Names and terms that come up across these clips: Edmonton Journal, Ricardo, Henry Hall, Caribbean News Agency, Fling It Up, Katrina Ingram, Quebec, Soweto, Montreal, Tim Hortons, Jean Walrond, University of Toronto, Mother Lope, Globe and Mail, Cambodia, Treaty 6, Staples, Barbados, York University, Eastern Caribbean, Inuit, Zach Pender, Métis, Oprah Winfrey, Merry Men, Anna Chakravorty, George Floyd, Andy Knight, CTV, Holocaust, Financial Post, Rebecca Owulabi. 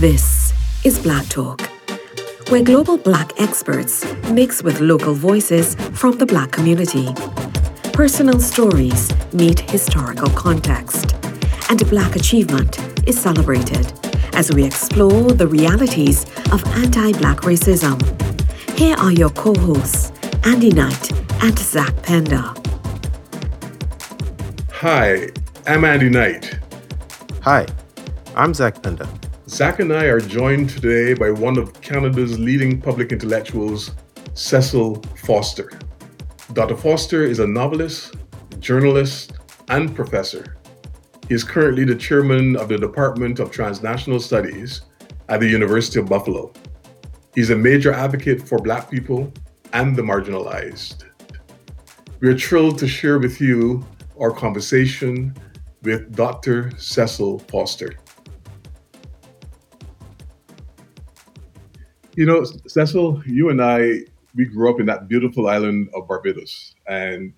This is Black Talk, where global Black experts mix with local voices from the Black community. Personal stories meet historical context, and Black achievement is celebrated as we explore the realities of anti-Black racism. Here are your co-hosts, Andy Knight and Zach Pender. Hi, I'm Andy Knight. Hi, I'm Zach Pender. Zach and I are joined today by one of Canada's leading public intellectuals, Cecil Foster. Dr. Foster is a novelist, journalist, and professor. He is currently the chairman of the Department of Transnational Studies at the University of Buffalo. He's a major advocate for Black people and the marginalized. We are thrilled to share with you our conversation with Dr. Cecil Foster. You know, Cecil, you and I, we grew up in that beautiful island of Barbados, and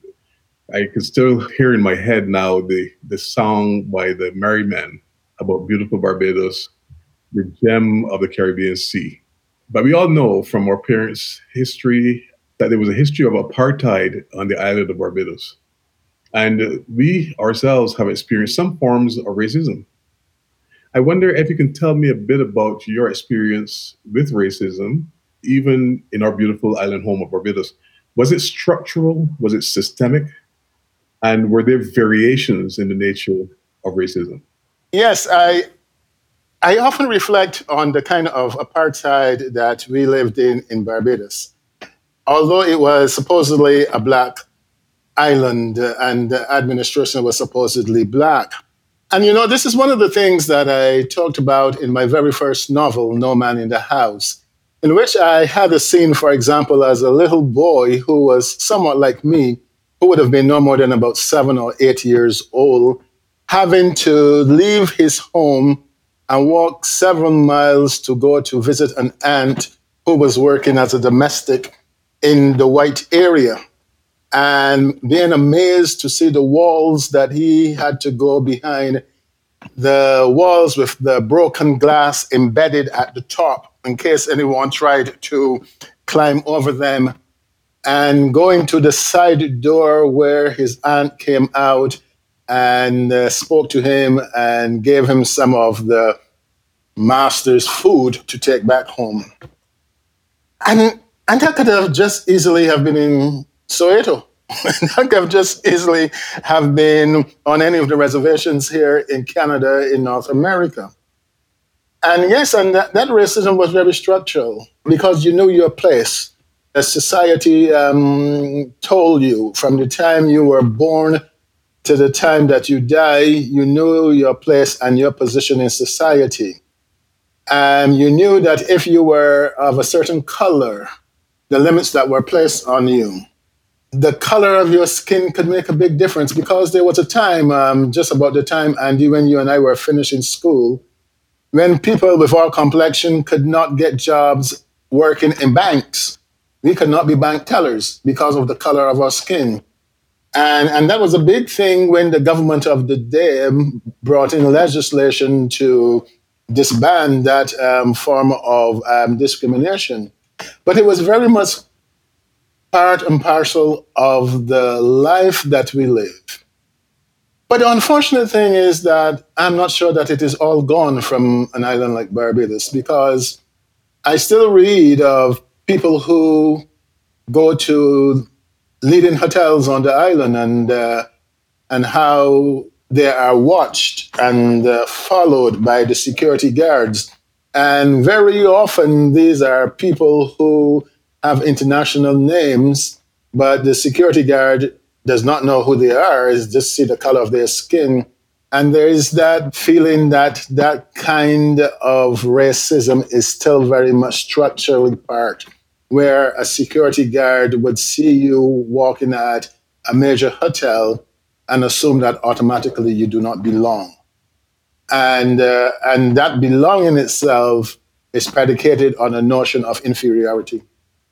I can still hear in my head now the song by the Merry Men about beautiful Barbados, the gem of the Caribbean Sea. But we all know from our parents' history that there was a history of apartheid on the island of Barbados. And we ourselves have experienced some forms of racism. I wonder if you can tell me a bit about your experience with racism, even in our beautiful island home of Barbados. Was it structural? Was it systemic? And were there variations in the nature of racism? Yes, I often reflect on the kind of apartheid that we lived in Barbados. Although it was supposedly a Black island and the administration was supposedly Black. And you know, this is one of the things that I talked about in my very first novel, No Man in the House, in which I had a scene, for example, as a little boy who was somewhat like me, who would have been no more than about 7 or 8 years old, having to leave his home and walk several miles to go to visit an aunt who was working as a domestic in the white area, and being amazed to see the walls that he had to go behind, the walls with the broken glass embedded at the top in case anyone tried to climb over them, and going to the side door where his aunt came out and spoke to him and gave him some of the master's food to take back home. And that could have just easily have been in Soweto. That could have just easily have been on any of the reservations here in Canada, in North America. And yes, and that racism was very structural because you knew your place. As society told you, from the time you were born to the time that you die, you knew your place and your position in society. And you knew that if you were of a certain color, the limits that were placed on you. The color of your skin could make a big difference because there was a time, just about the time, Andy, when you and I were finishing school, when people with our complexion could not get jobs working in banks. We could not be bank tellers because of the color of our skin. And that was a big thing when the government of the day brought in legislation to disband that form of discrimination. But it was very much part and parcel of the life that we live. But the unfortunate thing is that I'm not sure that it is all gone from an island like Barbados, because I still read of people who go to leading hotels on the island and how they are watched and followed by the security guards. And very often these are people who have international names, but the security guard does not know who they are, is just see the color of their skin. And there is that feeling that that kind of racism is still very much structurally part, where a security guard would see you walking at a major hotel and assume that automatically you do not belong. And that belonging itself is predicated on a notion of inferiority,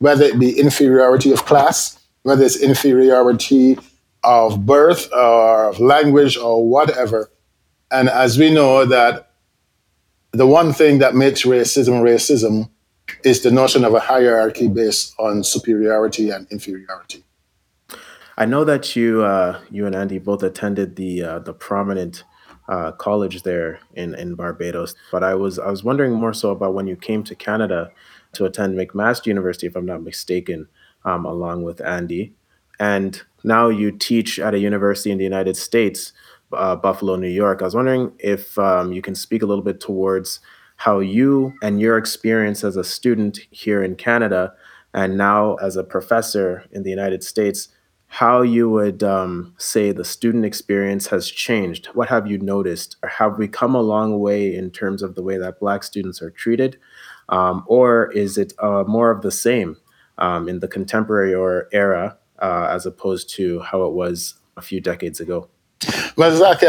whether it be inferiority of class, whether it's inferiority of birth or of language or whatever. And as we know that the one thing that makes racism is the notion of a hierarchy based on superiority and inferiority. I know that you and Andy both attended the prominent college there in Barbados, but I was wondering more so about when you came to Canada to attend McMaster University, if I'm not mistaken, along with Andy. And now you teach at a university in the United States, Buffalo, New York. I was wondering if you can speak a little bit towards how you and your experience as a student here in Canada and now as a professor in the United States, how you would say the student experience has changed. What have you noticed? Or have we come a long way in terms of the way that Black students are treated? Or is it more of the same in the contemporary or era as opposed to how it was a few decades ago? Well, Zach,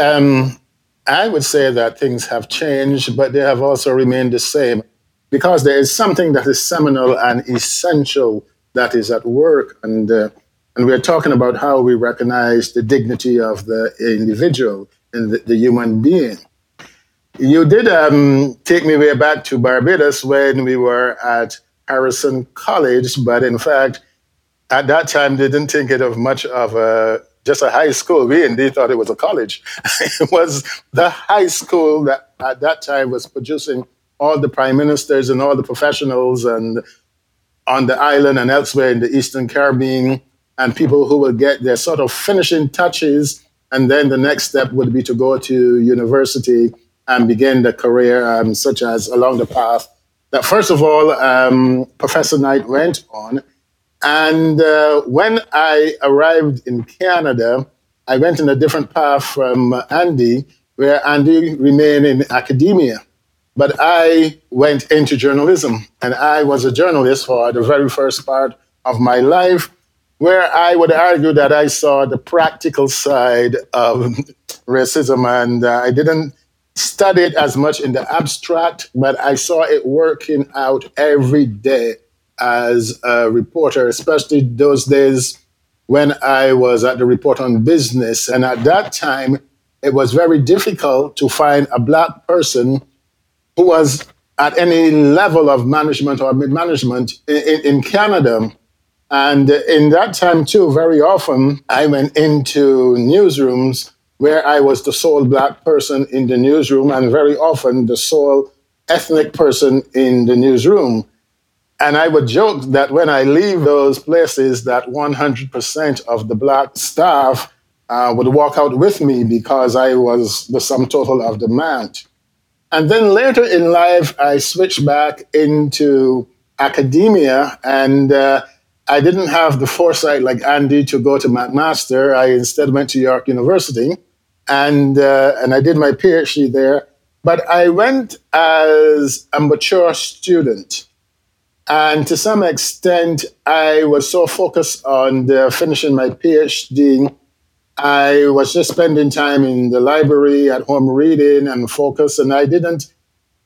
I would say that things have changed, but they have also remained the same because there is something that is seminal and essential that is at work. And we're talking about how we recognize the dignity of the individual and the human being. You did take me way back to Barbados when we were at Harrison College, but in fact, at that time, they didn't think it of much of just a high school. We indeed thought it was a college. It was the high school that at that time was producing all the prime ministers and all the professionals and on the island and elsewhere in the Eastern Caribbean and people who will get their sort of finishing touches. And then the next step would be to go to university and begin the career such as along the path that, first of all, Professor Knight went on. And when I arrived in Canada, I went in a different path from Andy, where Andy remained in academia. But I went into journalism, and I was a journalist for the very first part of my life, where I would argue that I saw the practical side of racism, and I didn't study it as much in the abstract, but I saw it working out every day as a reporter, especially those days when I was at the Report on Business. And at that time, it was very difficult to find a Black person who was at any level of management or mid-management in Canada. And in that time, too, very often, I went into newsrooms where I was the sole Black person in the newsroom and very often the sole ethnic person in the newsroom. And I would joke that when I leave those places, that 100% of the Black staff would walk out with me because I was the sum total of the amount. And then later in life, I switched back into academia, and I didn't have the foresight like Andy to go to McMaster. I instead went to York University, and I did my PhD there. But I went as a mature student. And to some extent, I was so focused on finishing my PhD, I was just spending time in the library, at home reading and focus, and I didn't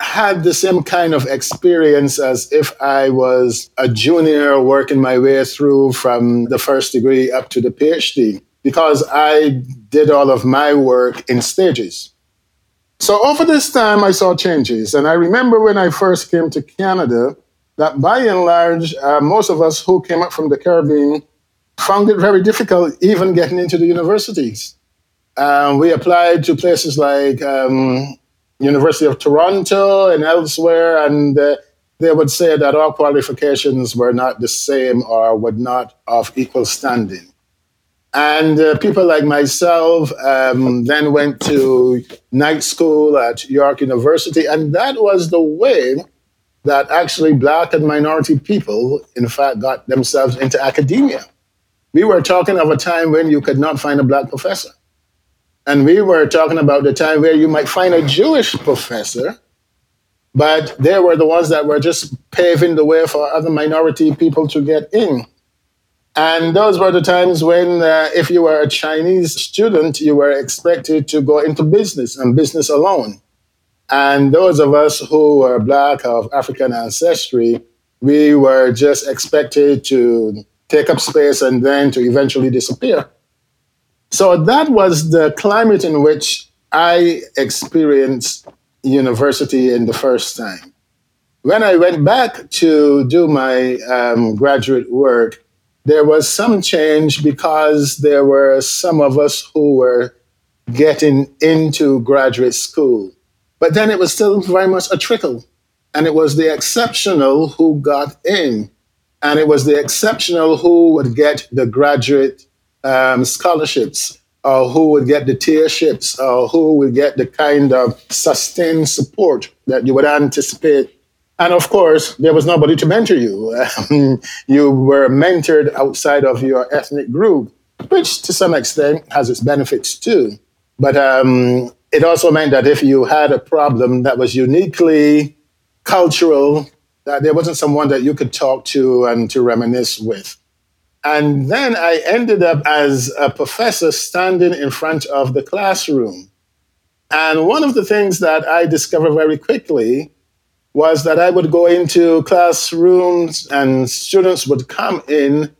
have the same kind of experience as if I was a junior working my way through from the first degree up to the PhD, because I did all of my work in stages. So over this time, I saw changes. And I remember when I first came to Canada, that by and large, most of us who came up from the Caribbean found it very difficult even getting into the universities. We applied to places like University of Toronto and elsewhere, and they would say that our qualifications were not the same or were not of equal standing. And people like myself then went to night school at York University, and that was the way that actually Black and minority people, in fact, got themselves into academia. We were talking of a time when you could not find a Black professor. And we were talking about the time where you might find a Jewish professor, but they were the ones that were just paving the way for other minority people to get in. And those were the times when if you were a Chinese student, you were expected to go into business and business alone. And those of us who were Black of African ancestry, we were just expected to take up space and then to eventually disappear. So that was the climate in which I experienced university in the first time. When I went back to do my graduate work, there was some change because there were some of us who were getting into graduate school. But then it was still very much a trickle. And it was the exceptional who got in. And it was the exceptional who would get the graduate scholarships, or who would get the tierships, or who would get the kind of sustained support that you would anticipate. And of course, there was nobody to mentor you. You were mentored outside of your ethnic group, which to some extent has its benefits too. But it also meant that if you had a problem that was uniquely cultural, that there wasn't someone that you could talk to and to reminisce with. And then I ended up as a professor standing in front of the classroom. And one of the things that I discovered very quickly was that I would go into classrooms and students would come in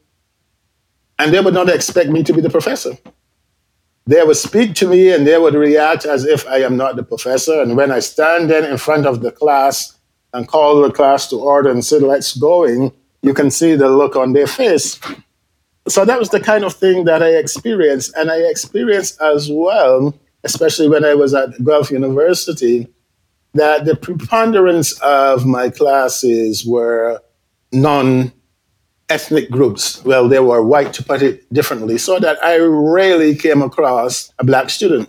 and they would not expect me to be the professor. They would speak to me and they would react as if I am not the professor. And when I stand then in front of the class and call the class to order and say, let's go in, you can see the look on their face. So that was the kind of thing that I experienced. And I experienced as well, especially when I was at Guelph University, that the preponderance of my classes were non-ethnic groups. Well, they were white, to put it differently, so that I rarely came across a black student.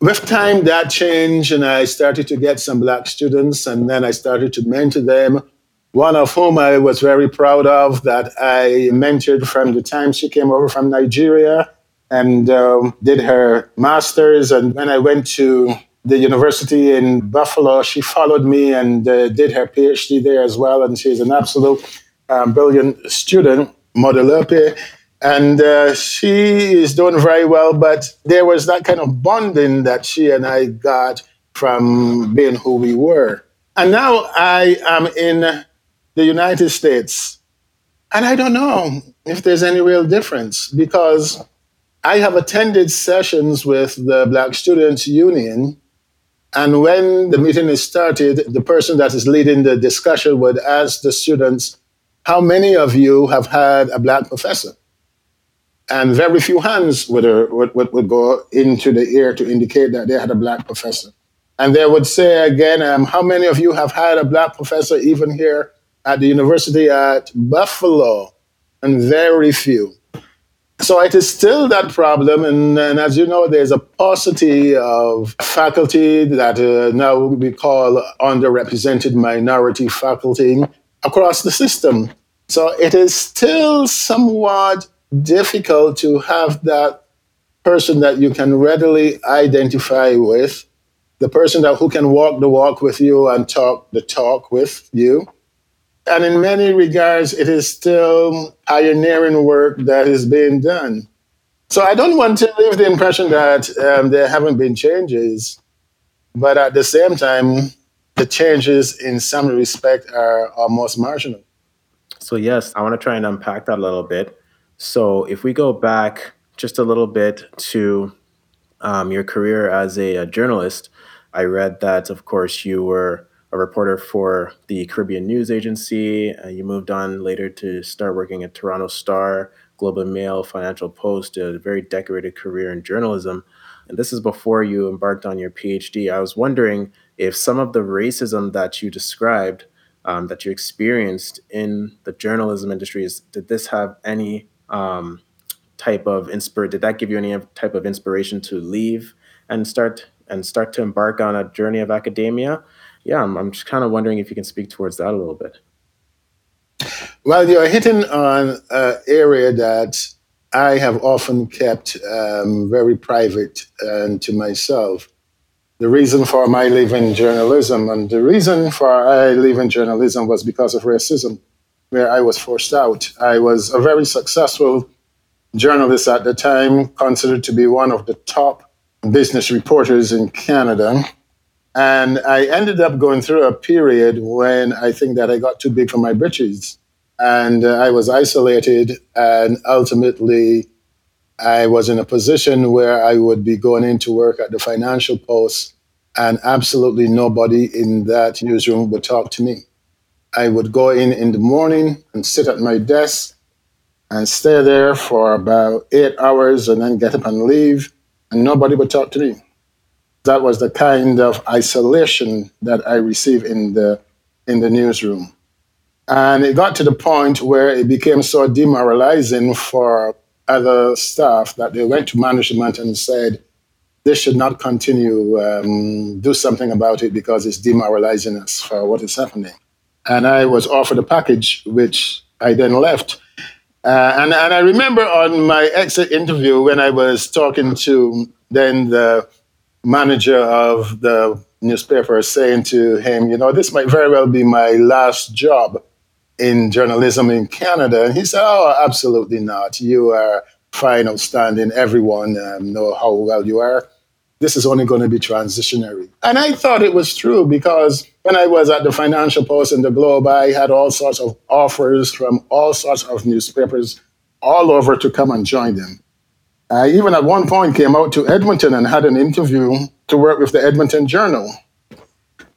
With time, that changed, and I started to get some black students, and then I started to mentor them, one of whom I was very proud of, that I mentored from the time she came over from Nigeria and did her master's. And when I went to the university in Buffalo, she followed me and did her PhD there as well. And she's an absolute brilliant student, Mother Lope. And she is doing very well, but there was that kind of bonding that she and I got from being who we were. And now I am in the United States. And I don't know if there's any real difference, because I have attended sessions with the Black Students Union. And when the meeting is started, the person that is leading the discussion would ask the students, how many of you have had a black professor? And very few hands would go into the air to indicate that they had a black professor. And they would say again, how many of you have had a black professor even here at the University at Buffalo? And very few. So it is still that problem. And as you know, there's a paucity of faculty that now we call underrepresented minority faculty across the system. So it is still somewhat difficult to have that person that you can readily identify with, the person that who can walk the walk with you and talk the talk with you. And in many regards, it is still pioneering work that is being done. So I don't want to leave the impression that there haven't been changes, but at the same time, the changes in some respect are almost marginal. So yes, I want to try and unpack that a little bit. So if we go back just a little bit to your career as a journalist, I read that, of course, you were a reporter for the Caribbean News Agency. You moved on later to start working at Toronto Star, Globe and Mail, Financial Post, a very decorated career in journalism. And this is before you embarked on your PhD. I was wondering if some of the racism that you described, that you experienced in the journalism industry, did this have any type of did that give you any type of inspiration to leave and start to embark on a journey of academia? Yeah, I'm just kind of wondering if you can speak towards that a little bit. Well, you're hitting on an area that I have often kept very private and to myself. The reason for my leaving journalism, was because of racism, where I was forced out. I was a very successful journalist at the time, considered to be one of the top business reporters in Canada. And I ended up going through a period when I think that I got too big for my britches. And I was isolated, and ultimately I was in a position where I would be going into work at the Financial Post and absolutely nobody in that newsroom would talk to me. I would go in the morning and sit at my desk and stay there for about 8 hours and then get up and leave, and nobody would talk to me. That was the kind of isolation that I received in the newsroom. And it got to the point where it became so demoralizing for other staff that they went to management and said, this should not continue, do something about it because it's demoralizing us for what is happening. And I was offered a package, which I then left. And I remember on my exit interview when I was talking to then the manager of the newspaper, saying to him, you know, this might very well be my last job in journalism in Canada. And he said, oh, absolutely not. You are fine, outstanding. Everyone know how well you are. This is only going to be transitionary. And I thought it was true, because when I was at the Financial Post and the Globe, I had all sorts of offers from all sorts of newspapers all over to come and join them. I even at one point came out to Edmonton and had an interview to work with the Edmonton Journal.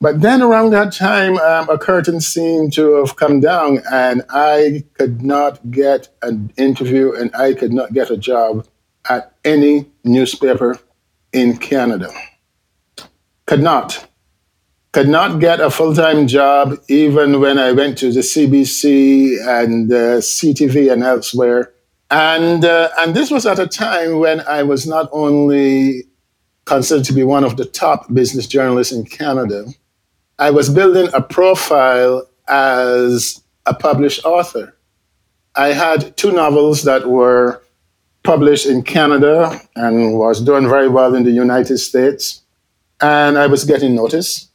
But then around that time, a curtain seemed to have come down, and I could not get an interview and I could not get a job at any newspaper in Canada. Could not get a full-time job even when I went to the CBC and CTV and elsewhere. And this was at a time when I was not only considered to be one of the top business journalists in Canada, I was building a profile as a published author. I had 2 novels that were published in Canada and was doing very well in the United States, and I was getting noticed.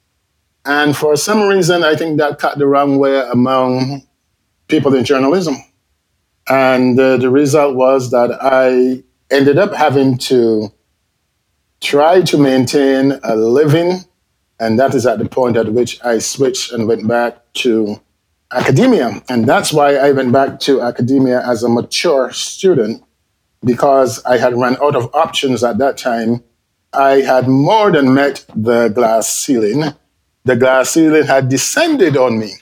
And for some reason, I think that cut the wrong way among people in journalism. And the result was that I ended up having to try to maintain a living. And that is at the point at which I switched and went back to academia. And that's why I went back to academia as a mature student, because I had run out of options at that time. I had more than met the glass ceiling. The glass ceiling had descended on me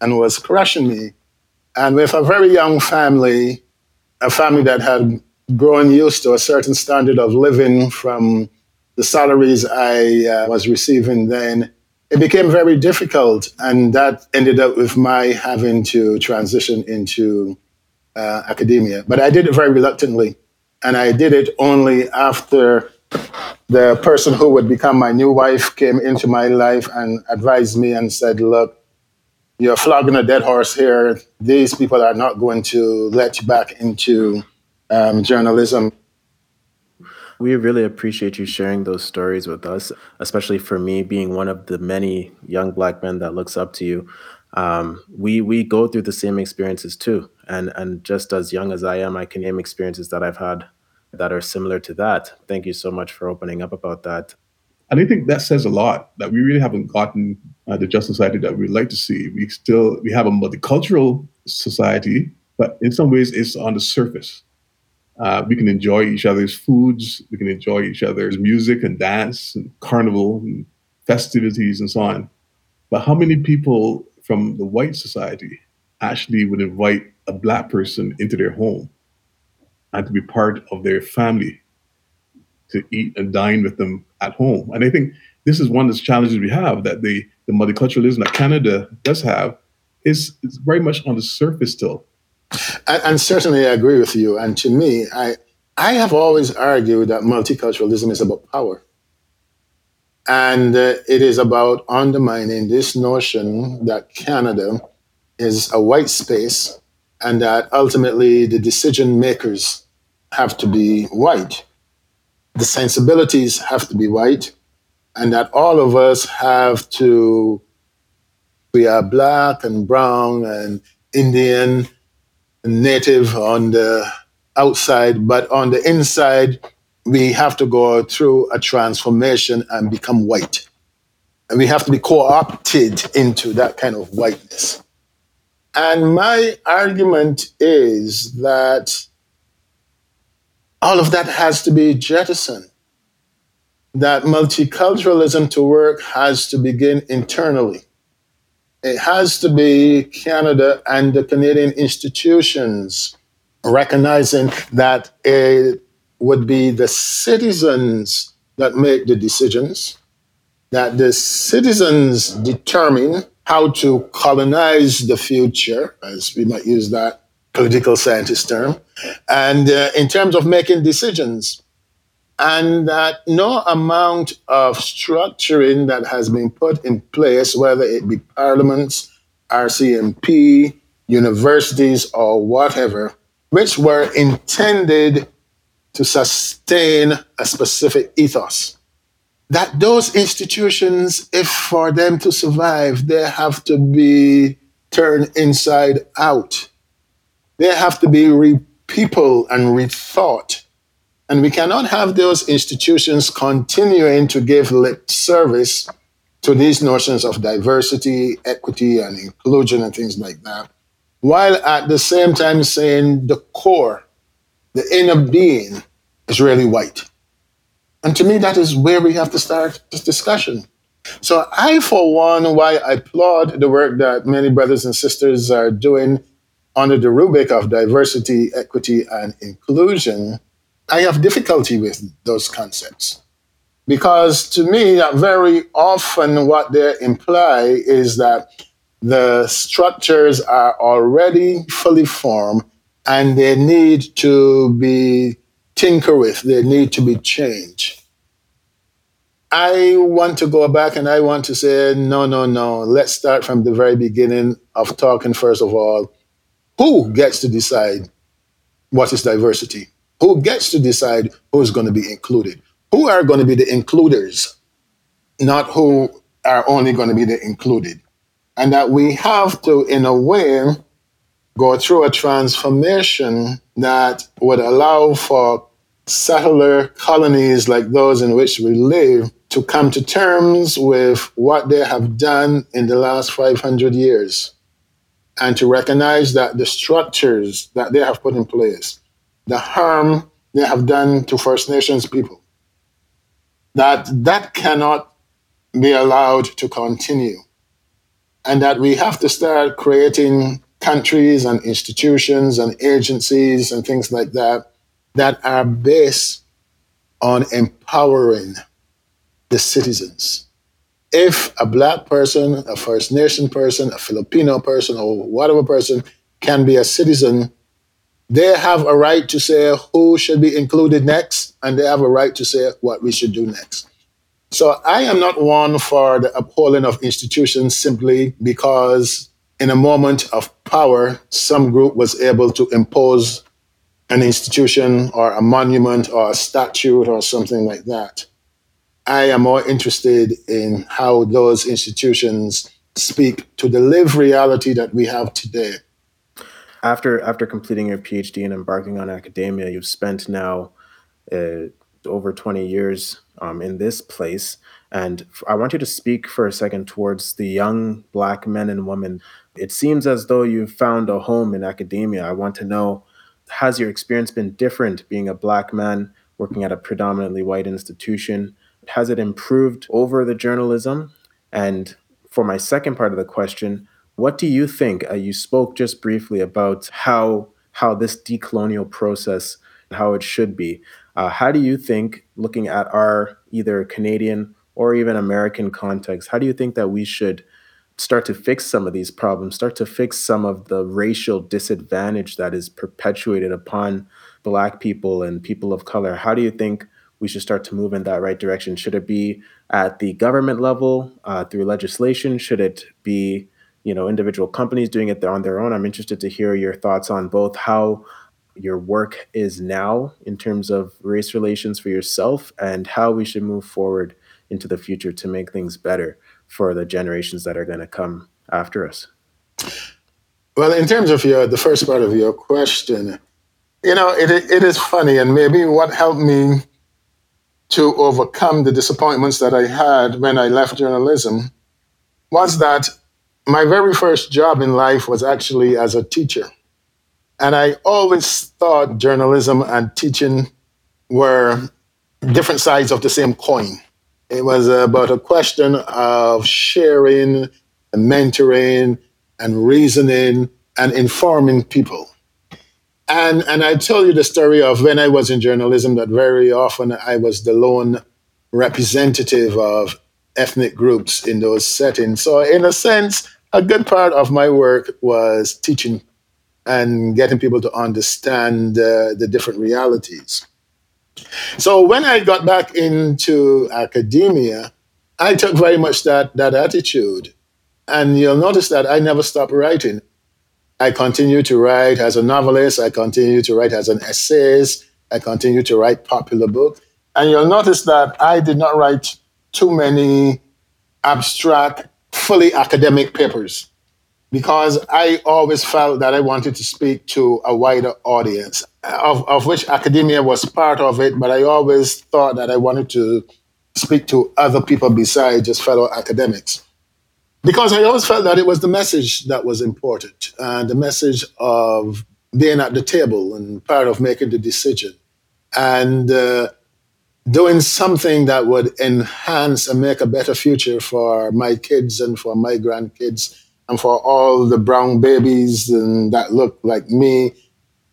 and was crushing me. And with a very young family, a family that had grown used to a certain standard of living from the salaries I was receiving then, it became very difficult. And that ended up with my having to transition into academia. But I did it very reluctantly. And I did it only after the person who would become my new wife came into my life and advised me and said, look, you're flogging a dead horse here. These people are not going to let you back into journalism. We really appreciate you sharing those stories with us, especially for me being one of the many young Black men that looks up to you. We go through the same experiences too. And just as young as I am, I can name experiences that I've had that are similar to that. Thank you so much for opening up about that. And I think that says a lot, that we really haven't gotten the just society that we'd like to see. We have a multicultural society, but in some ways it's on the surface. We can enjoy each other's foods. We can enjoy each other's music and dance and carnival and festivities and so on. But how many people from the white society actually would invite a Black person into their home and to be part of their family, to eat and dine with them at home? And I think this is one of the challenges we have, that the multiculturalism that Canada does have is very much on the surface still. And certainly I agree with you. And to me, I have always argued that multiculturalism is about power. And it is about undermining this notion that Canada is a white space and that ultimately the decision makers have to be white. The sensibilities have to be white, and that all of us have to, we are Black and brown and Indian and Native on the outside, but on the inside, we have to go through a transformation and become white. And we have to be co-opted into that kind of whiteness. And my argument is that all of that has to be jettisoned. that multiculturalism to work has to begin internally. It has to be Canada and the Canadian institutions recognizing that it would be the citizens that make the decisions, that the citizens determine how to colonize the future, as we might use that political scientist term, and in terms of making decisions. And that no amount of structuring that has been put in place, whether it be parliaments, RCMP, universities, or whatever, which were intended to sustain a specific ethos, that those institutions, if for them to survive, they have to be turned inside out. They have to be repeopled and rethought. And we cannot have those institutions continuing to give lip service to these notions of diversity, equity, and inclusion and things like that, while at the same time saying the core, the inner being, is really white. And to me, that is where we have to start this discussion. So I, for one, why I applaud the work that many brothers and sisters are doing under the rubric of diversity, equity, and inclusion, I have difficulty with those concepts. Because to me, very often what they imply is that the structures are already fully formed and they need to be tinker with, they need to be changed. I want to go back and I want to say, no, let's start from the very beginning of talking, first of all, who gets to decide what is diversity? Who gets to decide who's going to be included? Who are going to be the includers, not who are only going to be the included? And that we have to, in a way, go through a transformation that would allow for settler colonies like those in which we live to come to terms with what they have done in the last 500 years and to recognize that the structures that they have put in place, the harm they have done to First Nations people, that cannot be allowed to continue. And that we have to start creating countries and institutions and agencies and things like that, that are based on empowering the citizens. If a Black person, a First Nation person, a Filipino person, or whatever person can be a citizen, they have a right to say who should be included next, and they have a right to say what we should do next. So I am not one for the upholding of institutions simply because in a moment of power, some group was able to impose an institution or a monument or a statue or something like that. I am more interested in how those institutions speak to the lived reality that we have today. After completing your PhD and embarking on academia, you've spent now over 20 years in this place. And I want you to speak for a second towards the young Black men and women. It seems as though you've found a home in academia. I want to know, has your experience been different being a Black man working at a predominantly white institution? Has it improved over the journalism? And for my second part of the question, what do you think? You spoke just briefly about how this decolonial process, how it should be. How do you think, looking at our either Canadian or even American context, how do you think that we should start to fix some of these problems, start to fix some of the racial disadvantage that is perpetuated upon Black people and people of color? How do you think we should start to move in that right direction? Should it be at the government level, through legislation? Should it be, individual companies doing it on their own? I'm interested to hear your thoughts on both how your work is now in terms of race relations for yourself and how we should move forward into the future to make things better for the generations that are going to come after us. Well, in terms of the first part of your question, it is funny, and maybe what helped me to overcome the disappointments that I had when I left journalism was that my very first job in life was actually as a teacher. And I always thought journalism and teaching were different sides of the same coin. It was about a question of sharing and mentoring and reasoning and informing people. And I tell you the story of when I was in journalism, that very often I was the lone representative of ethnic groups in those settings. So in a sense, a good part of my work was teaching and getting people to understand the different realities. So when I got back into academia, I took very much that attitude. And you'll notice that I never stopped writing. I continue to write as a novelist. I continue to write as an essayist. I continue to write popular books. And you'll notice that I did not write too many abstract, fully academic papers because I always felt that I wanted to speak to a wider audience, of which academia was part of it, but I always thought that I wanted to speak to other people besides just fellow academics. Because I always felt that it was the message that was important, the message of being at the table and part of making the decision and doing something that would enhance and make a better future for my kids and for my grandkids and for all the brown babies and that look like me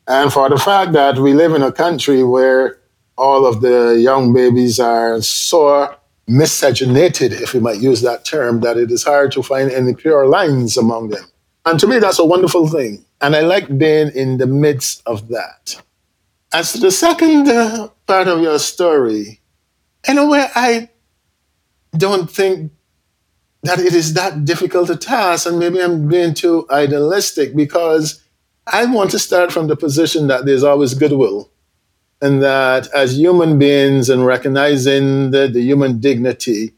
and for the fact that we live in a country where all of the young babies are sore, miscegenated, if we might use that term, that it is hard to find any pure lines among them. And to me, that's a wonderful thing. And I like being in the midst of that. As to the second part of your story, in a way, I don't think that it is that difficult a task. And maybe I'm being too idealistic because I want to start from the position that there's always goodwill. And that as human beings and recognizing the human dignity,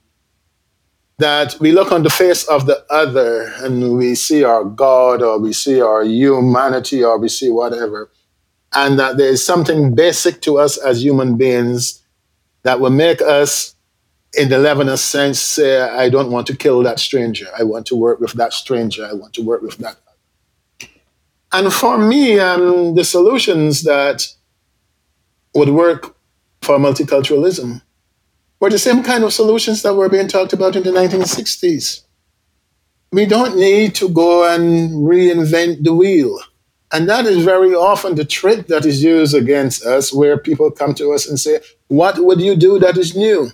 that we look on the face of the other and we see our God or we see our humanity or we see whatever, and that there is something basic to us as human beings that will make us, in the Leavener sense, say, I don't want to kill that stranger. I want to work with that stranger. I want to work with that. And for me, the solutions that would work for multiculturalism were the same kind of solutions that were being talked about in the 1960s. We don't need to go and reinvent the wheel. And that is very often the trick that is used against us, where people come to us and say, what would you do that is new?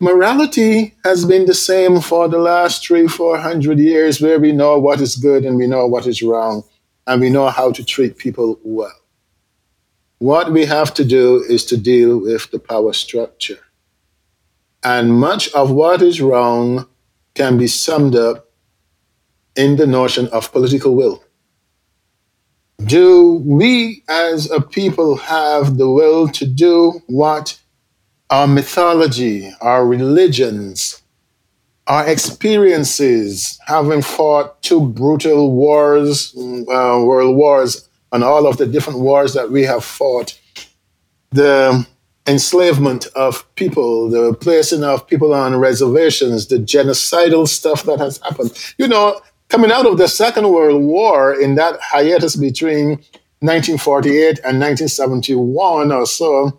Morality has been the same for the last 300-400 years, where we know what is good and we know what is wrong, and we know how to treat people well. What we have to do is to deal with the power structure. And much of what is wrong can be summed up in the notion of political will. Do we as a people have the will to do what our mythology, our religions, our experiences, having fought two brutal wars, world wars, and all of the different wars that we have fought, the enslavement of people, the placing of people on reservations, the genocidal stuff that has happened. You know, coming out of the Second World War in that hiatus between 1948 and 1971 or so,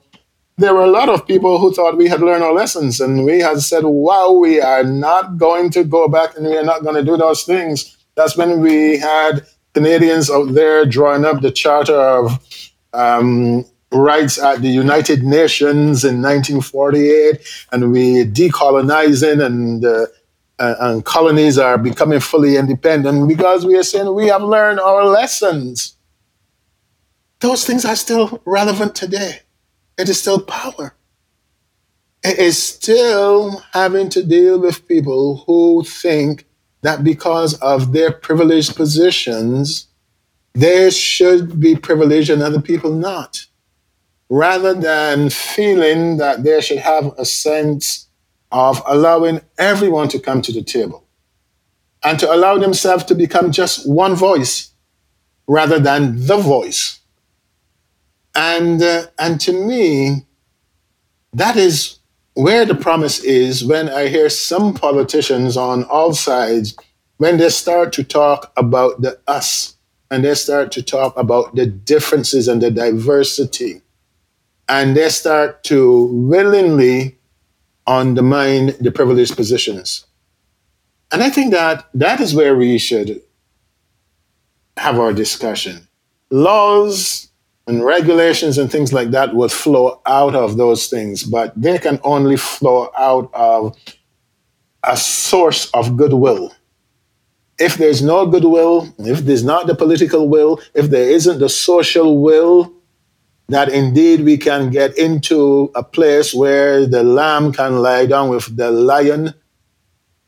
there were a lot of people who thought we had learned our lessons and we had said, wow, we are not going to go back and we are not going to do those things. That's when we had Canadians out there drawing up the Charter of Rights at the United Nations in 1948, and we decolonizing and colonies are becoming fully independent because we are saying we have learned our lessons. Those things are still relevant today. It is still power. It is still having to deal with people who think that because of their privileged positions, they should be privileged and other people not, rather than feeling that they should have a sense of allowing everyone to come to the table and to allow themselves to become just one voice rather than the voice. And to me, that is where the promise is when I hear some politicians on all sides, when they start to talk about the us and they start to talk about the differences and the diversity and they start to willingly undermine the privileged positions. And I think that is where we should have our discussion. Laws and regulations and things like that will flow out of those things, but they can only flow out of a source of goodwill. If there's no goodwill, if there's not the political will, if there isn't the social will, that indeed we can get into a place where the lamb can lie down with the lion,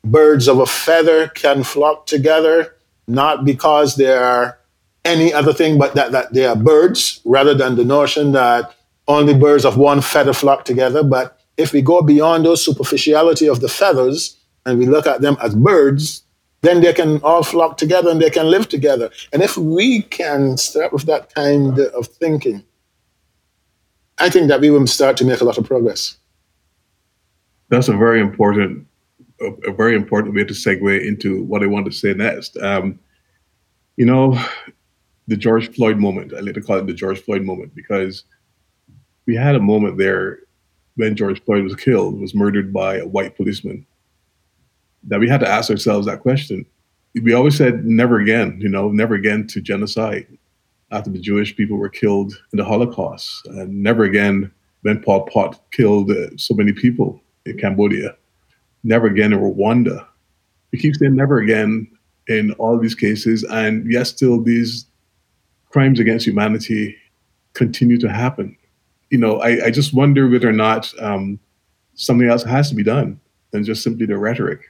birds of a feather can flock together, not because they are any other thing, but that they are birds, rather than the notion that only birds of one feather flock together. But if we go beyond those superficiality of the feathers and we look at them as birds, then they can all flock together and they can live together. And if we can start with that kind of thinking, I think that we will start to make a lot of progress. That's a very important way to segue into what I want to say next. The George Floyd moment, I like to call it the George Floyd moment, because we had a moment there when George Floyd was murdered by a white policeman, that we had to ask ourselves that question. We always said, never again to genocide after the Jewish people were killed in the Holocaust, and never again when Pol Pot killed so many people in Cambodia, never again in Rwanda. We keep saying never again in all these cases, and yet still these crimes against humanity continue to happen. I just wonder whether or not something else has to be done than just simply the rhetoric.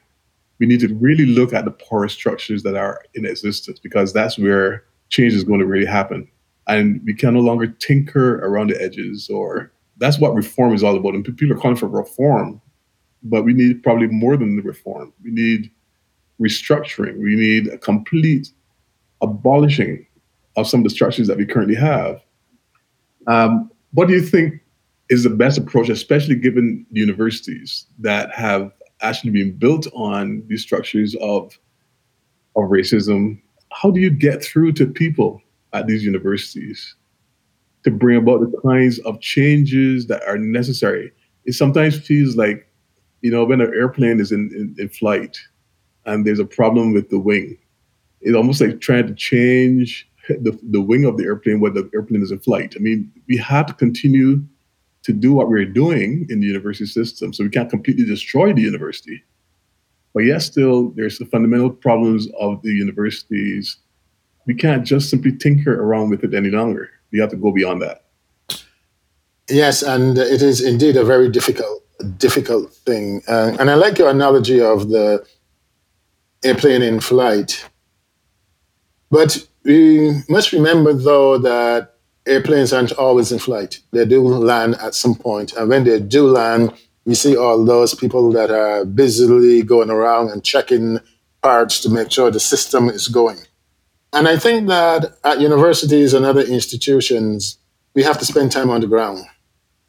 We need to really look at the power structures that are in existence, because that's where change is going to really happen. And we can no longer tinker around the edges, or that's what reform is all about. And people are calling for reform, but we need probably more than the reform. We need restructuring. We need a complete abolishing of some of the structures that we currently have. What do you think is the best approach, especially given the universities that have actually being built on these structures of racism? How do you get through to people at these universities to bring about the kinds of changes that are necessary? It sometimes feels like, when an airplane is in flight and there's a problem with the wing, it's almost like trying to change the wing of the airplane when the airplane is in flight. I mean, we have to continue to do what we're doing in the university system. So we can't completely destroy the university. But yes, still, there's the fundamental problems of the universities. We can't just simply tinker around with it any longer. We have to go beyond that. Yes, and it is indeed a very difficult thing. And I like your analogy of the airplane in flight. But we must remember, though, that airplanes aren't always in flight. They do land at some point. And when they do land, we see all those people that are busily going around and checking parts to make sure the system is going. And I think that at universities and other institutions, we have to spend time on the ground.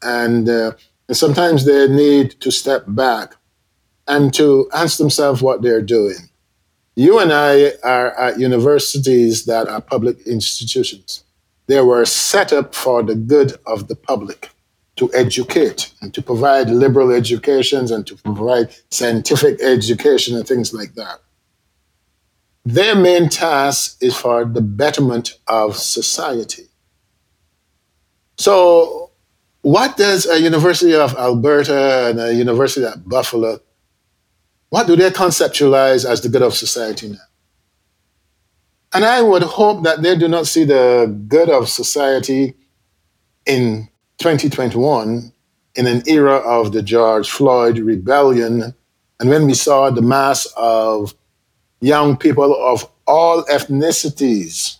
And sometimes they need to step back and to ask themselves what they're doing. You and I are at universities that are public institutions. They were set up for the good of the public, to educate and to provide liberal educations and to provide scientific education and things like that. Their main task is for the betterment of society. So what does a University of Alberta and a University at Buffalo, what do they conceptualize as the good of society now? And I would hope that they do not see the good of society in 2021 in an era of the George Floyd rebellion. And when we saw the mass of young people of all ethnicities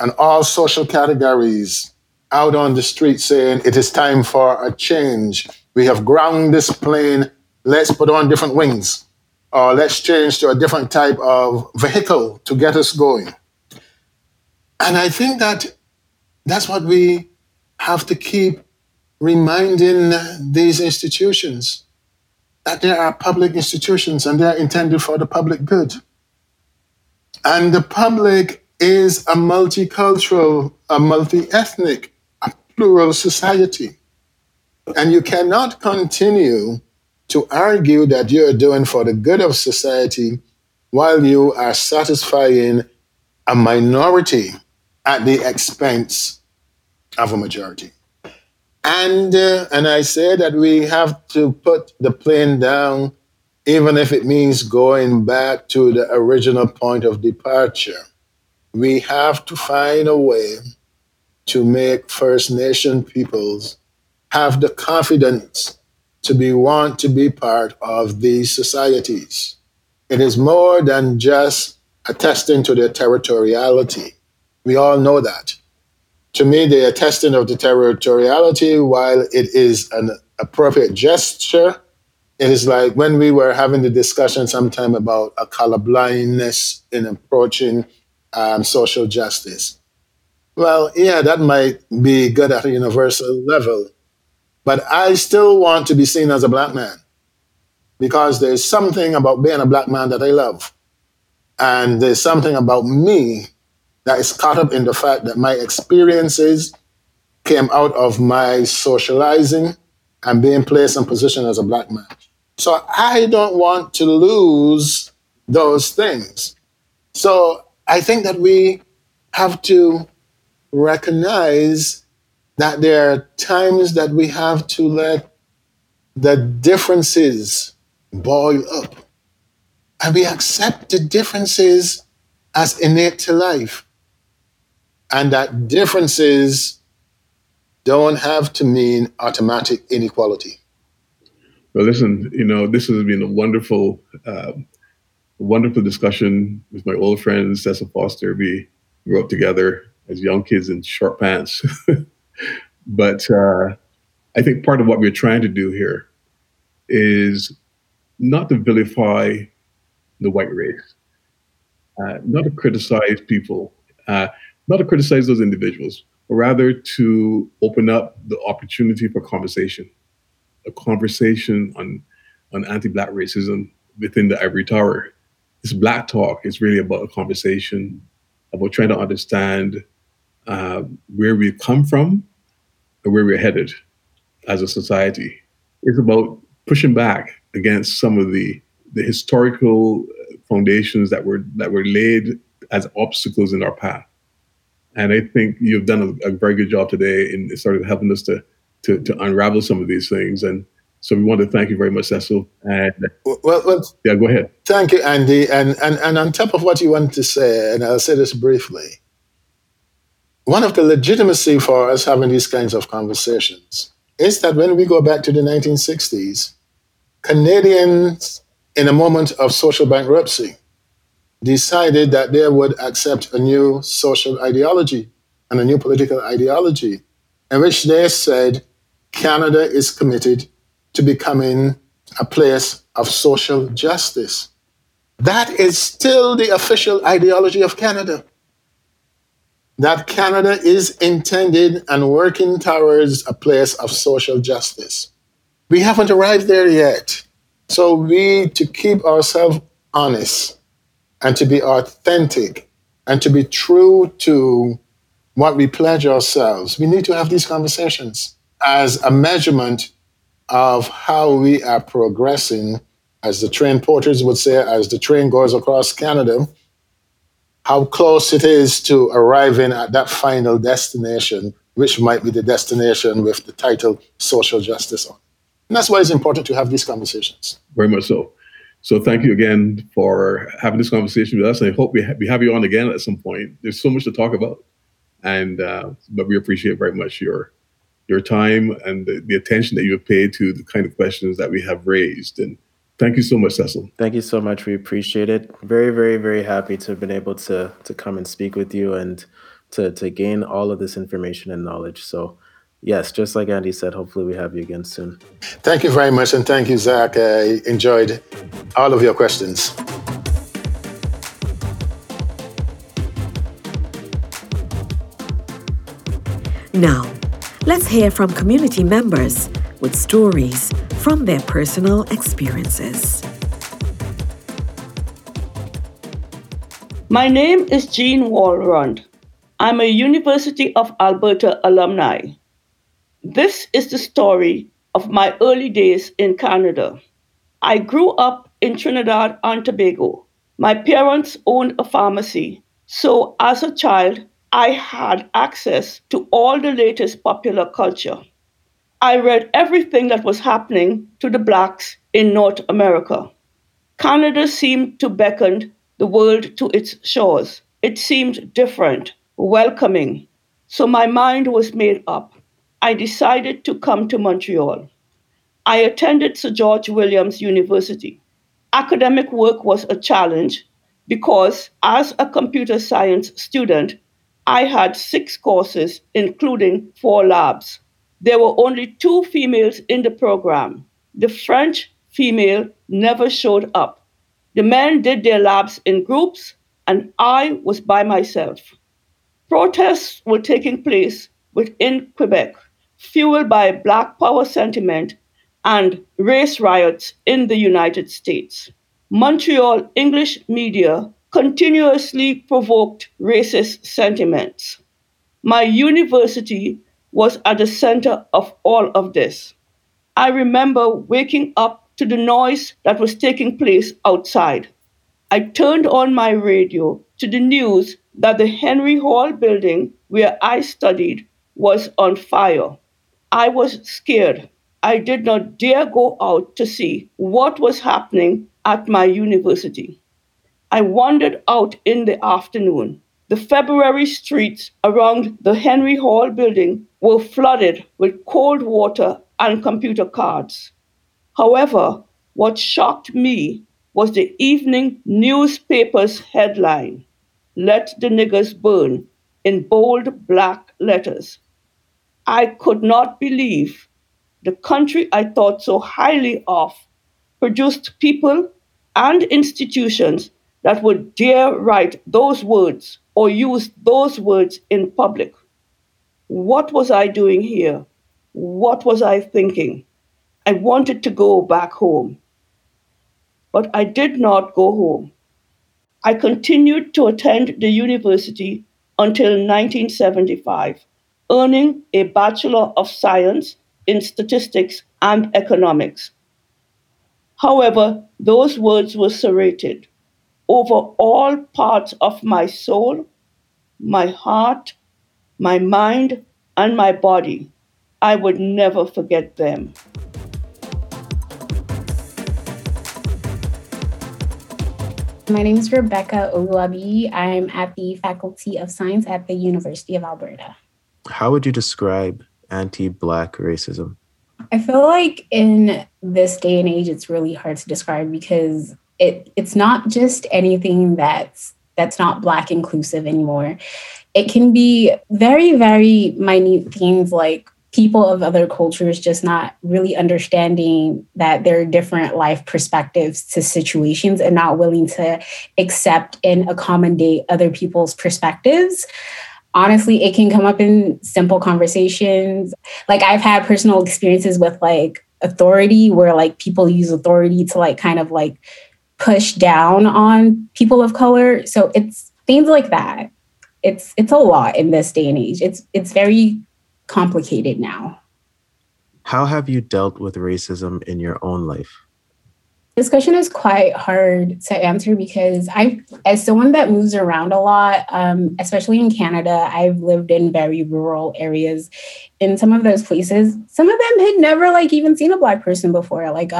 and all social categories out on the street saying, it is time for a change. We have ground this plane. Let's put on different wings. Or let's change to a different type of vehicle to get us going. And I think that that's what we have to keep reminding these institutions, that they are public institutions and they are intended for the public good. And the public is a multicultural, a multi-ethnic, a plural society. And you cannot continue to argue that you're doing for the good of society while you are satisfying a minority at the expense of a majority. And I say that we have to put the plane down, even if it means going back to the original point of departure. We have to find a way to make First Nation peoples have the confidence to want to be part of these societies. It is more than just attesting to their territoriality. We all know that. To me, the attesting of the territoriality, while it is an appropriate gesture, it is like when we were having the discussion sometime about a colorblindness in approaching social justice. Well, yeah, that might be good at a universal level, but I still want to be seen as a black man, because there's something about being a black man that I love. And there's something about me that is caught up in the fact that my experiences came out of my socializing and being placed in position as a black man. So I don't want to lose those things. So I think that we have to recognize that there are times that we have to let the differences boil up. And we accept the differences as innate to life. And that differences don't have to mean automatic inequality. Well, listen, this has been a wonderful discussion with my old friend, Cecil Foster. We grew up together as young kids in short pants. But I think part of what we're trying to do here is not to vilify the white race, not to criticize people, not to criticize those individuals, but rather to open up the opportunity for conversation, a conversation on anti-black racism within the ivory tower. This Black Talk is really about a conversation about trying to understand where we've come from and where we're headed as a society. It's about pushing back against some of the historical foundations that were laid as obstacles in our path. And I think you've done a very good job today in sort of helping us to unravel some of these things. And so we want to thank you very much, Cecil. And yeah, go ahead. Thank you, Andy. And on top of what you wanted to say, and I'll say this briefly, one of the legitimacy for us having these kinds of conversations is that when we go back to the 1960s, Canadians, in a moment of social bankruptcy, decided that they would accept a new social ideology and a new political ideology, in which they said Canada is committed to becoming a place of social justice. That is still the official ideology of Canada. That Canada is intended and working towards a place of social justice. We haven't arrived there yet. So we, to keep ourselves honest and to be authentic and to be true to what we pledge ourselves, we need to have these conversations as a measurement of how we are progressing, as the train porters would say, as the train goes across Canada, how close it is to arriving at that final destination, which might be the destination with the title social justice on. And that's why it's important to have these conversations. Very much so. So thank you again for having this conversation with us. And I hope we have you on again at some point. There's so much to talk about. But we appreciate very much your time and the attention that you have paid to the kind of questions that we have raised. And thank you so much, Cecil. Thank you so much. We appreciate it. Very, very, very happy to have been able to come and speak with you and to gain all of this information and knowledge. So yes, just like Andy said, hopefully we have you again soon. Thank you very much. And thank you, Zach. I enjoyed all of your questions. Now, let's hear from community members with stories from their personal experiences. My name is Jean Walrond. I'm a University of Alberta alumni. This is the story of my early days in Canada. I grew up in Trinidad and Tobago. My parents owned a pharmacy, so as a child, I had access to all the latest popular culture. I read everything that was happening to the Blacks in North America. Canada seemed to beckon the world to its shores. It seemed different, welcoming. So my mind was made up. I decided to come to Montreal. I attended Sir George Williams University. Academic work was a challenge because as a computer science student, I had 6 courses, including 4 labs. There were only 2 females in the program. The French female never showed up. The men did their labs in groups, and I was by myself. Protests were taking place within Quebec, fueled by Black power sentiment and race riots in the United States. Montreal English media continuously provoked racist sentiments. My university was at the center of all of this. I remember waking up to the noise that was taking place outside. I turned on my radio to the news that the Henry Hall building where I studied was on fire. I was scared. I did not dare go out to see what was happening at my university. I wandered out in the afternoon. The February streets around the Henry Hall building were flooded with cold water and computer cards. However, what shocked me was the evening newspaper's headline, "Let the Niggers Burn," in bold Black letters. I could not believe the country I thought so highly of produced people and institutions that would dare write those words or use those words in public. What was I doing here? What was I thinking? I wanted to go back home. But I did not go home. I continued to attend the university until 1975, earning a Bachelor of Science in Statistics and Economics. However, those words were serrated over all parts of my soul, my heart, my mind, and my body. I would never forget them. My name is Rebecca Owulabi. I'm at the Faculty of Science at the University of Alberta. How would you describe anti-Black racism? I feel like in this day and age, it's really hard to describe because it's not just anything that's not Black inclusive anymore. It can be very, very minute things like people of other cultures just not really understanding that there are different life perspectives to situations and not willing to accept and accommodate other people's perspectives. Honestly, it can come up in simple conversations. Like I've had personal experiences with like authority where like people use authority to like kind of like push down on people of color. So it's things like that. It's a lot in this day and age. It's very complicated now. How have you dealt with racism in your own life? This question is quite hard to answer because as someone that moves around a lot, especially in Canada, I've lived in very rural areas. In some of those places, some of them had never like even seen a Black person before. Like,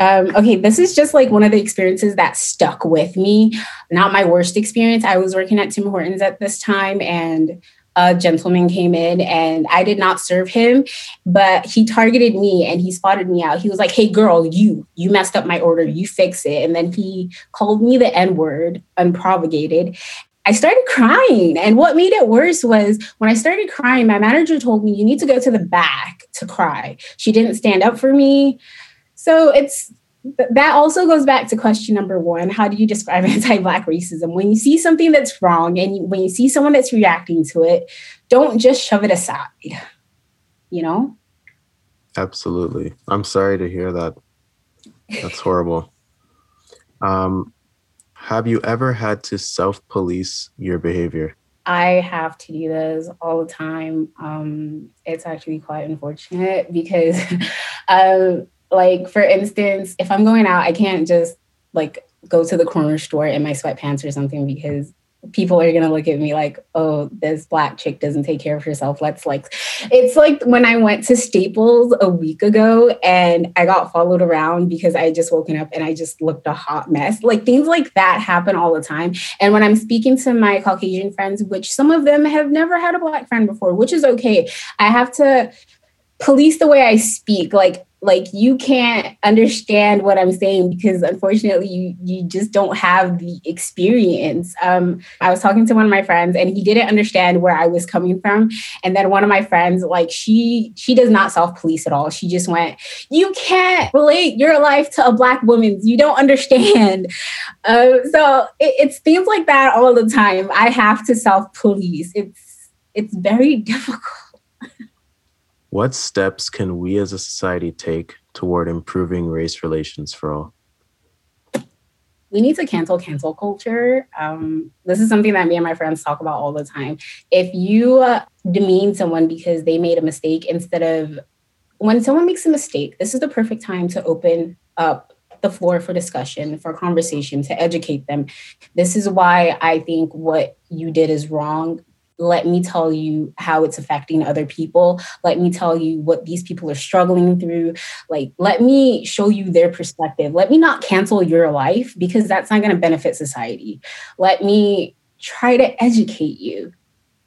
okay, this is just like one of the experiences that stuck with me. Not my worst experience. I was working at Tim Hortons at this time and a gentleman came in and I did not serve him, but he targeted me and he spotted me out. He was like, "Hey girl, you messed up my order, you fix it." And then he called me the N-word, unprovocated. I started crying. And what made it worse was when I started crying, my manager told me, "You need to go to the back to cry." She didn't stand up for me. So that also goes back to question number one. How do you describe anti-Black racism? When you see something that's wrong and when you see someone that's reacting to it, don't just shove it aside, you know? Absolutely. I'm sorry to hear that. That's horrible. Have you ever had to self-police your behavior? I have to do this all the time. It's actually quite unfortunate because, like, for instance, if I'm going out, I can't just like go to the corner store in my sweatpants or something because people are going to look at me like, oh, this black chick doesn't take care of herself. Let's like, it's like when I went to Staples a week ago and I got followed around because I just woken up and I just looked a hot mess. Like things like that happen all the time. And when I'm speaking to my Caucasian friends, which some of them have never had a black friend before, which is okay. I have to police the way I speak. Like you can't understand what I'm saying because unfortunately you just don't have the experience. I was talking to one of my friends and he didn't understand where I was coming from. And then one of my friends, like she does not self-police at all. She just went, you can't relate your life to a black woman's. You don't understand. So it's things like that all the time. I have to self-police. It's very difficult. What steps can we as a society take toward improving race relations for all? We need to cancel culture. This is something that me and my friends talk about all the time. If you demean someone because they made a mistake, instead of when someone makes a mistake, this is the perfect time to open up the floor for discussion, for conversation, to educate them. This is why I think what you did is wrong. Let me tell you how it's affecting other people. Let me tell you what these people are struggling through. Like, let me show you their perspective. Let me not cancel your life because that's not going to benefit society. Let me try to educate you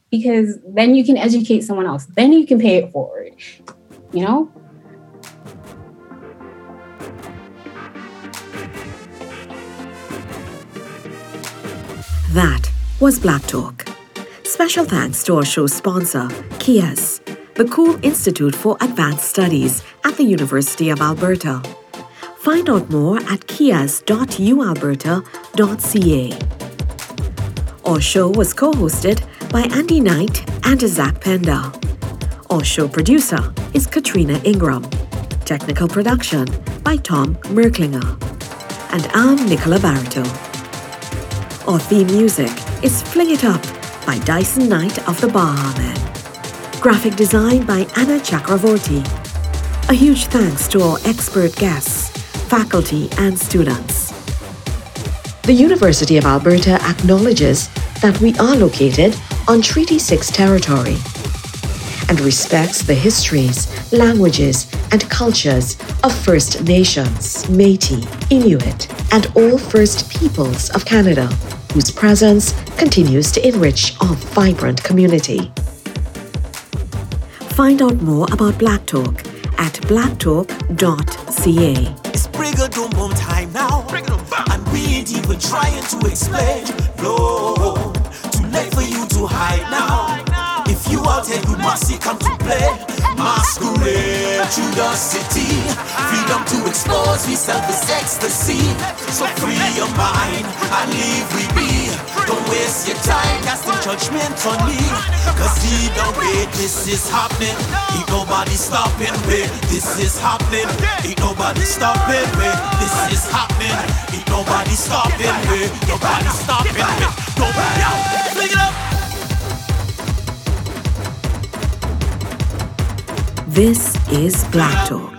because then you can educate someone else. Then you can pay it forward, you know? That was Black Talk. Special thanks to our show sponsor, KIAS, the Cool Institute for Advanced Studies at the University of Alberta. Find out more at kias.ualberta.ca. Our show was co-hosted by Andy Knight and Zach Pender. Our show producer is Katrina Ingram. Technical production by Tom Merklinger. And I'm Nicola Barreto. Our theme music is Fling It Up by Dyson Knight of the Bahamen. Graphic design by Anna Chakravorty. A huge thanks to our expert guests, faculty and students. The University of Alberta acknowledges that we are located on Treaty 6 territory and respects the histories, languages and cultures of First Nations, Métis, Inuit and all First Peoples of Canada, whose presence continues to enrich our vibrant community. Find out more about Black Talk at blacktalk.ca. It's break-a-doom boom time now, and we ain't even trying to explain. No, too late for you to hide now. If you out here, you must see come to play. Masquerade through the city, freedom to expose, we self is ecstasy. So free your mind and leave we be. Don't waste your time, that's the judgment on me. Cause see the way this is happening, ain't nobody stopping way this is happening. Ain't nobody stopping way this is happening. Ain't nobody stopping way, nobody stopping way. Nobody out, fling it up. This is Black Talk.